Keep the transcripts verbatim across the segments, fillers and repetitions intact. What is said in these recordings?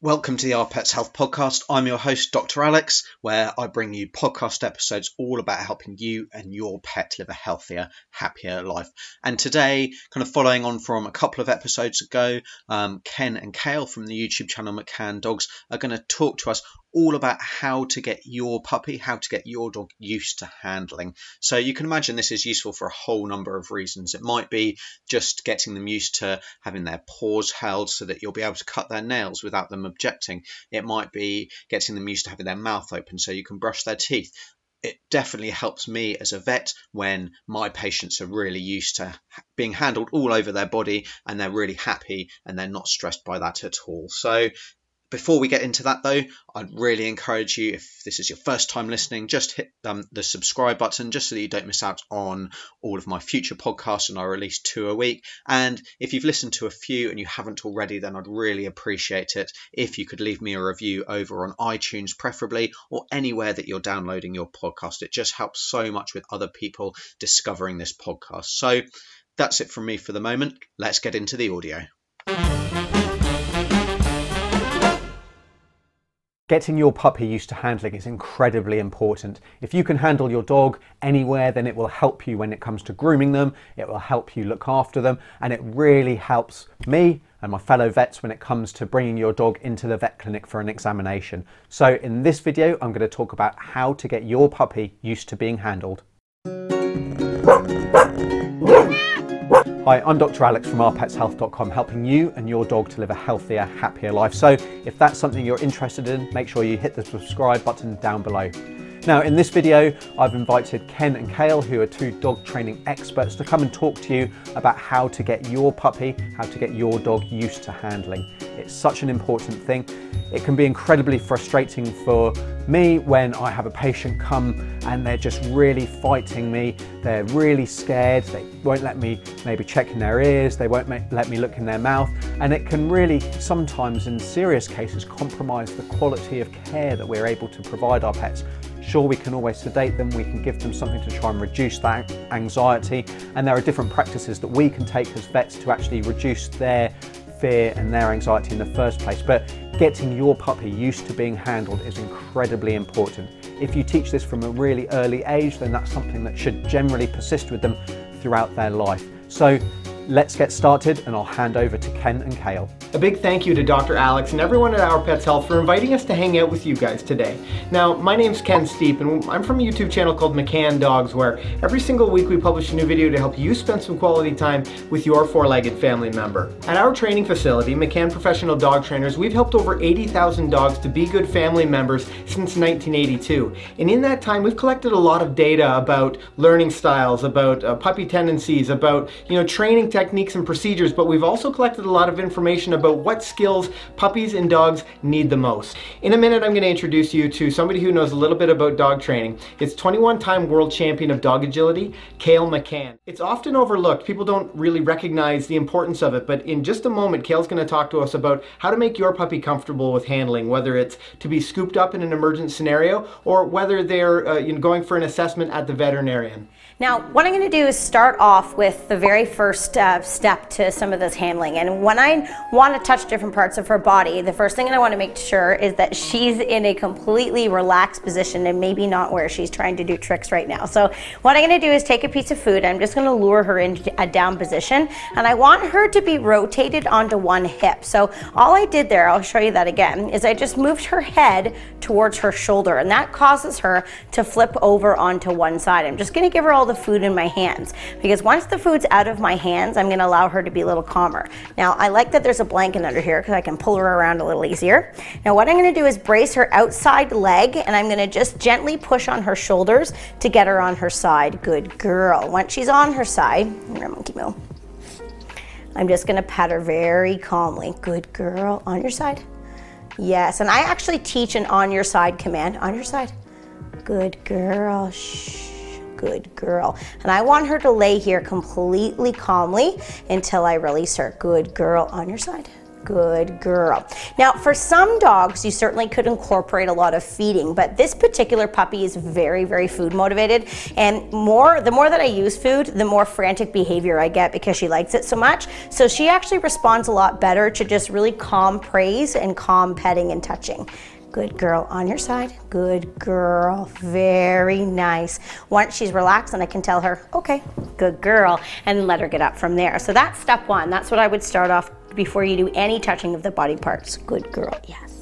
Welcome to the Our Pets Health podcast. I'm your host, Doctor Alex, where I bring you podcast episodes all about helping you and your pet live a healthier, happier life. And today, kind of following on from a couple of episodes ago, um, Ken and Kayl from the YouTube channel McCann Dogs are going to talk to us all about how to get your puppy, how to get your dog used to handling. So you can imagine this is useful for a whole number of reasons. It might be just getting them used to having their paws held so that you'll be able to cut their nails without them objecting. It might be getting them used to having their mouth open so you can brush their teeth. It definitely helps me as a vet when my patients are really used to being handled all over their body and they're really happy and they're not stressed by that at all. So before we get into that, though, I'd really encourage you, if this is your first time listening, just hit um, the subscribe button just so that you don't miss out on all of my future podcasts, and I release two a week. And if you've listened to a few and you haven't already, then I'd really appreciate it if you could leave me a review over on iTunes, preferably, or anywhere that you're downloading your podcast. It just helps so much with other people discovering this podcast. So that's it from me for the moment. Let's get into the audio. Getting your puppy used to handling is incredibly important. If you can handle your dog anywhere, then it will help you when it comes to grooming them, it will help you look after them, and it really helps me and my fellow vets when it comes to bringing your dog into the vet clinic for an examination. So in this video, I'm going to talk about how to get your puppy used to being handled. Hi, I'm Doctor Alex from our pets health dot com, helping you and your dog to live a healthier, happier life. So if that's something you're interested in, make sure you hit the subscribe button down below. Now, in this video, I've invited Ken and Kayl, who are two dog training experts, to come and talk to you about how to get your puppy, how to get your dog used to handling. It's such an important thing. It can be incredibly frustrating for me when I have a patient come and they're just really fighting me. They're really scared. They won't let me maybe check in their ears. They won't make, let me look in their mouth. And it can really sometimes, in serious cases, compromise the quality of care that we're able to provide our pets. Sure, we can always sedate them, we can give them something to try and reduce that anxiety, and there are different practices that we can take as vets to actually reduce their fear and their anxiety in the first place. But getting your puppy used to being handled is incredibly important. If you teach this from a really early age, then that's something that should generally persist with them throughout their life. So let's get started, and I'll hand over to Ken and Kayl. A big thank you to Doctor Alex and everyone at Our Pets Health for inviting us to hang out with you guys today. Now, my name's Ken Steep, and I'm from a YouTube channel called McCann Dogs, where every single week we publish a new video to help you spend some quality time with your four-legged family member. At our training facility, McCann Professional Dog Trainers, we've helped over eighty thousand dogs to be good family members since nineteen eighty-two. And in that time, we've collected a lot of data about learning styles, about uh, puppy tendencies, about, you know, training techniques and procedures, but we've also collected a lot of information about what skills puppies and dogs need the most. In a minute, I'm going to introduce you to somebody who knows a little bit about dog training. It's twenty-one-time world champion of dog agility, Kayl McCann. It's often overlooked. People don't really recognize the importance of it, but in just a moment, Kayl's going to talk to us about how to make your puppy comfortable with handling, whether it's to be scooped up in an emergent scenario or whether they're uh, you know, going for an assessment at the veterinarian. Now, what I'm going to do is start off with the very first uh, step to some of this handling. And when I want to touch different parts of her body, the first thing that I want to make sure is that she's in a completely relaxed position and maybe not where she's trying to do tricks right now. So what I'm going to do is take a piece of food. I'm just going to lure her into a down position, and I want her to be rotated onto one hip. So all I did there, I'll show you that again, is I just moved her head towards her shoulder, and that causes her to flip over onto one side. I'm just going to give her all the food in my hands, because once the food's out of my hands, I'm going to allow her to be a little calmer. Now, I like that there's a blanket under here because I can pull her around a little easier. Now, what I'm going to do is brace her outside leg, and I'm going to just gently push on her shoulders to get her on her side. Good girl. Once she's on her side, here, monkey moo. I'm just going to pat her very calmly. Good girl. On your side. Yes, and I actually teach an on your side command. On your side. Good girl. Shh. Good girl. And I want her to lay here completely calmly until I release her. Good girl. On your side. good girl. Now, for some dogs, you certainly could incorporate a lot of feeding, but this particular puppy is very, very food motivated. And more, the more that I use food, the more frantic behavior I get because she likes it so much. So she actually responds a lot better to just really calm praise and calm petting and touching. Good girl, on your side, good girl, very nice. Once she's relaxed and I can tell her, okay, good girl, and let her get up from there. So that's step one, that's what I would start off before you do any touching of the body parts. Good girl, yes.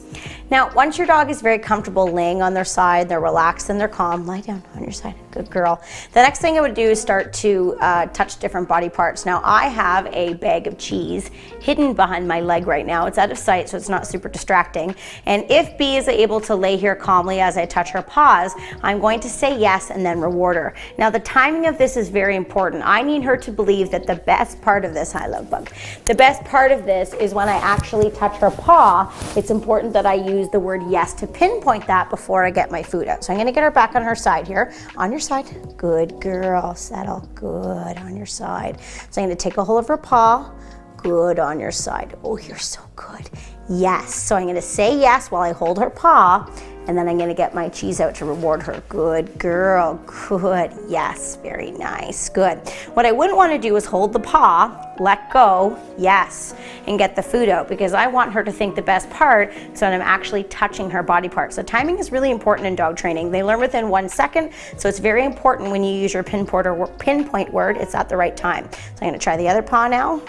Now, once your dog is very comfortable laying on their side, they're relaxed and they're calm, lie down on your side, good girl. The next thing I would do is start to uh, touch different body parts. Now, I have a bag of cheese hidden behind my leg right now. It's out of sight, so it's not super distracting. And if B is able to lay here calmly as I touch her paws, I'm going to say yes and then reward her. Now, the timing of this is very important. I need her to believe that the best part of this, I love bug, the best part of this is when I actually touch her paw. It's important that I use use the word yes to pinpoint that before I get my food out. So I'm gonna get her back on her side here. On your side, good girl, settle, good, on your side. So I'm gonna take a hold of her paw, good, on your side. Oh, you're so good, yes. So I'm gonna say yes while I hold her paw, and then I'm gonna get my cheese out to reward her. Good girl, good, yes, very nice, good. What I wouldn't wanna do is hold the paw, let go, yes, and get the food out, because I want her to think the best part, so I'm actually touching her body part. So timing is really important in dog training. They learn within one second, so it's very important when you use your pinpoint word, it's at the right time. So I'm gonna try the other paw now.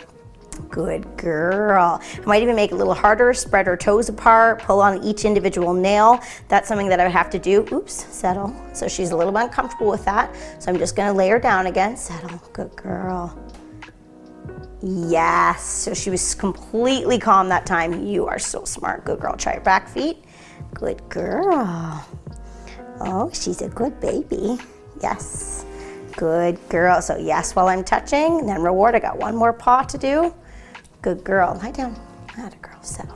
Good girl. I might even make it a little harder, spread her toes apart, pull on each individual nail. That's something that I would have to do. Oops, settle. So she's a little bit uncomfortable with that. So I'm just gonna lay her down again. Settle, good girl. Yes, so she was completely calm that time. You are so smart, good girl. Try your back feet. Good girl. Oh, she's a good baby. Yes, good girl. So yes, while I'm touching, and then reward. I got one more paw to do. Good girl, lie down. Atta girl, settle.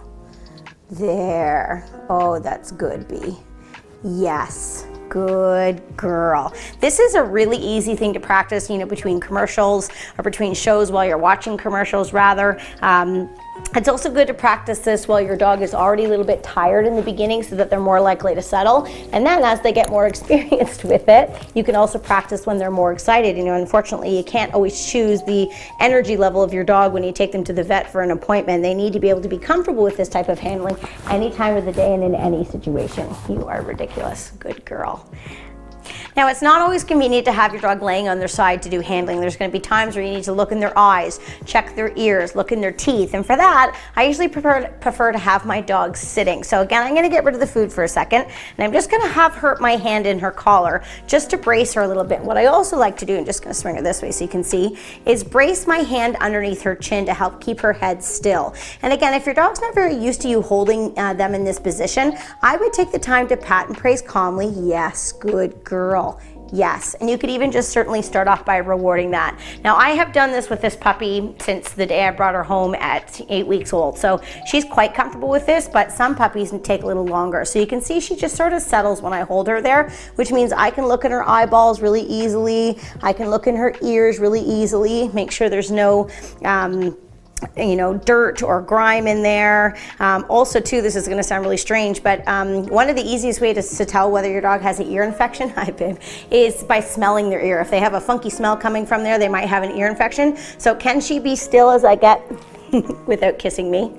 There, oh, that's good, B. Yes, good girl. This is a really easy thing to practice, you know, between commercials or between shows while you're watching commercials rather. Um, It's also good to practice this while your dog is already a little bit tired in the beginning so that they're more likely to settle. And then as they get more experienced with it, you can also practice when they're more excited. You know, unfortunately, you can't always choose the energy level of your dog when you take them to the vet for an appointment. They need to be able to be comfortable with this type of handling any time of the day and in any situation. You are ridiculous. Good girl. Now, it's not always convenient to have your dog laying on their side to do handling. There's gonna be times where you need to look in their eyes, check their ears, look in their teeth, and for that, I usually prefer, prefer to have my dog sitting. So again, I'm gonna get rid of the food for a second, and I'm just gonna have her, my hand in her collar just to brace her a little bit. What I also like to do, I'm just gonna swing her this way so you can see, is brace my hand underneath her chin to help keep her head still. And again, if your dog's not very used to you holding uh, them in this position, I would take the time to pat and praise calmly. Yes, good girl. Yes, and you could even just certainly start off by rewarding that. Now, I have done this with this puppy since the day I brought her home at eight weeks old, so she's quite comfortable with this, but some puppies take a little longer. So you can see she just sort of settles when I hold her there, which means I can look in her eyeballs really easily, I can look in her ears really easily, make sure there's no um, you know, dirt or grime in there. Um, also too, this is gonna sound really strange, but um, one of the easiest ways to, to tell whether your dog has an ear infection, hi babe, is by smelling their ear. If they have a funky smell coming from there, they might have an ear infection. So can she be still as I get, without kissing me?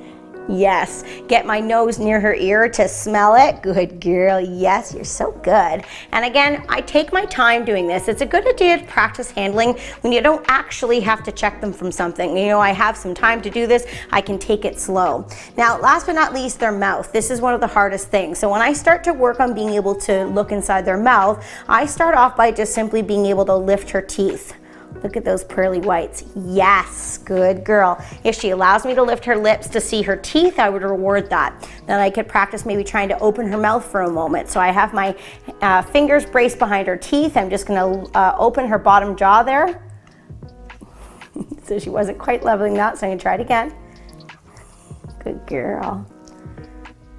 Yes, get my nose near her ear to smell it. Good girl, yes, you're so good. And again, I take my time doing this. It's a good idea to practice handling when you don't actually have to check them from something. You know, I have some time to do this, I can take it slow. Now, last but not least, their mouth. This is one of the hardest things. So when I start to work on being able to look inside their mouth, I start off by just simply being able to lift her teeth. Look at those pearly whites. Yes, good girl. If she allows me to lift her lips to see her teeth, I would reward that. Then I could practice maybe trying to open her mouth for a moment. So I have my uh, fingers braced behind her teeth. I'm just gonna uh, open her bottom jaw there. So she wasn't quite leveling that, so I'm gonna try it again. Good girl.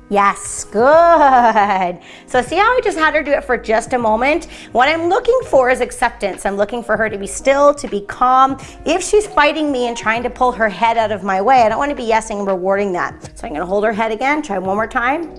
Yes, good. So see how I just had her do it for just a moment? What I'm looking for is acceptance. I'm looking for her to be still, to be calm. If she's fighting me and trying to pull her head out of my way, I don't want to be yesing and rewarding that. So I'm gonna hold her head again, try one more time.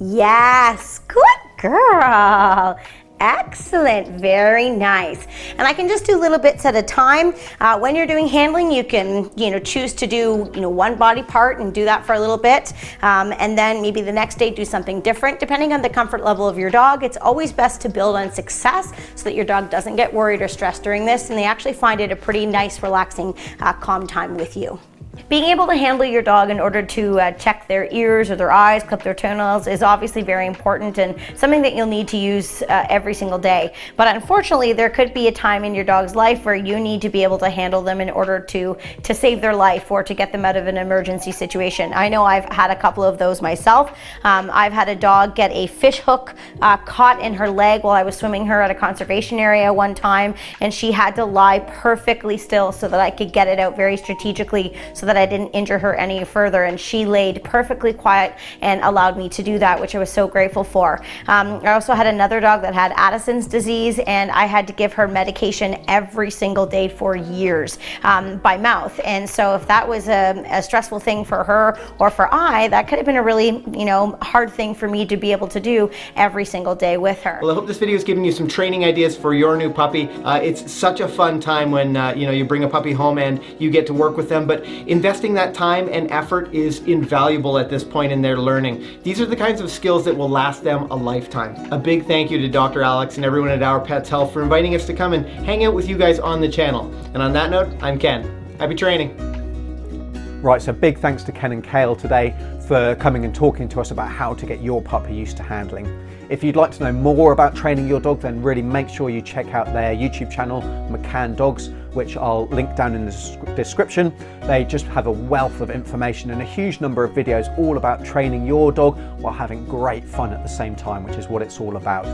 Yes, good girl. Excellent, very nice. And I can just do little bits at a time. Uh, when you're doing handling, you can, you know, choose to do, you know, one body part and do that for a little bit. Um, and then maybe the next day do something different, depending on the comfort level of your dog. It's always best to build on success so that your dog doesn't get worried or stressed during this, and they actually find it a pretty nice, relaxing, uh, calm time with you. Being able to handle your dog in order to uh, check their ears or their eyes, clip their toenails is obviously very important and something that you'll need to use uh, every single day. But unfortunately, there could be a time in your dog's life where you need to be able to handle them in order to, to save their life or to get them out of an emergency situation. I know I've had a couple of those myself. Um, I've had a dog get a fish hook uh, caught in her leg while I was swimming her at a conservation area one time, and she had to lie perfectly still so that I could get it out very strategically so that I didn't injure her any further, and she laid perfectly quiet and allowed me to do that, which I was so grateful for. Um, I also had another dog that had Addison's disease, and I had to give her medication every single day for years um, by mouth. And so if that was a, a stressful thing for her or for I, that could have been a really, you know, hard thing for me to be able to do every single day with her. Well, I hope this video is giving you some training ideas for your new puppy. Uh, it's such a fun time when, uh, you know, you bring a puppy home and you get to work with them, but in Investing that time and effort is invaluable at this point in their learning. These are the kinds of skills that will last them a lifetime. A big thank you to Doctor Alex and everyone at Our Pets Health for inviting us to come and hang out with you guys on the channel. And on that note, I'm Ken. Happy training. Right, so big thanks to Ken and Kayl today for coming and talking to us about how to get your puppy used to handling. If you'd like to know more about training your dog, then really make sure you check out their YouTube channel, McCann Dogs, which I'll link down in the description. They just have a wealth of information and a huge number of videos all about training your dog while having great fun at the same time, which is what it's all about.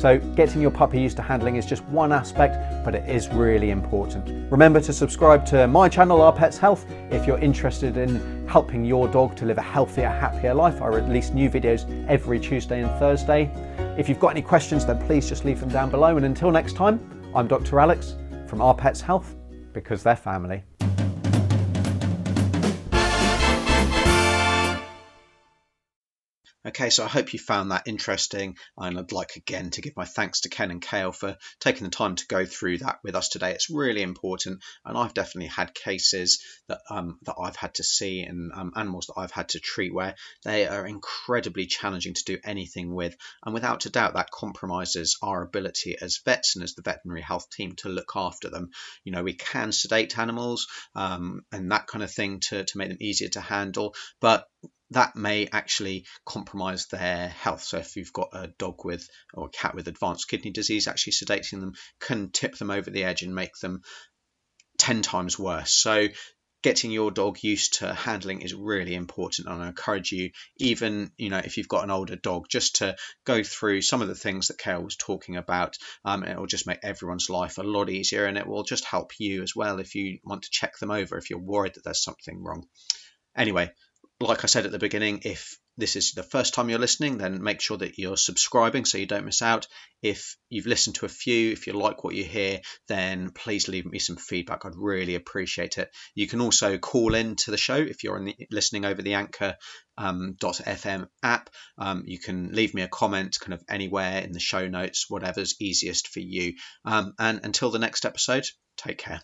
So getting your puppy used to handling is just one aspect, but it is really important. Remember to subscribe to my channel, Our Pets Health, if you're interested in helping your dog to live a healthier, happier life. I release new videos every Tuesday and Thursday. If you've got any questions, then please just leave them down below. And until next time, I'm Doctor Alex, from Our Pets Health, because they're family. Okay, so I hope you found that interesting, and I'd like again to give my thanks to Ken and Kayl for taking the time to go through that with us today. It's really important, and I've definitely had cases that um, that I've had to see and um, animals that I've had to treat where they are incredibly challenging to do anything with, and without a doubt that compromises our ability as vets and as the veterinary health team to look after them. You know, we can sedate animals um, and that kind of thing to, to make them easier to handle, but that may actually compromise their health. So if you've got a dog with or a cat with advanced kidney disease, actually sedating them can tip them over the edge and make them ten times worse. So getting your dog used to handling is really important, and I encourage you, even you know if you've got an older dog, just to go through some of the things that Kayl was talking about. Um, it will just make everyone's life a lot easier, and it will just help you as well if you want to check them over if you're worried that there's something wrong. Anyway, like I said at the beginning, if this is the first time you're listening, then make sure that you're subscribing so you don't miss out. If you've listened to a few, if you like what you hear, then please leave me some feedback. I'd really appreciate it. You can also call in to the show if you're in the, listening over the Anchor um, .fm app. Um, you can leave me a comment kind of anywhere in the show notes, whatever's easiest for you. Um, and until the next episode, take care.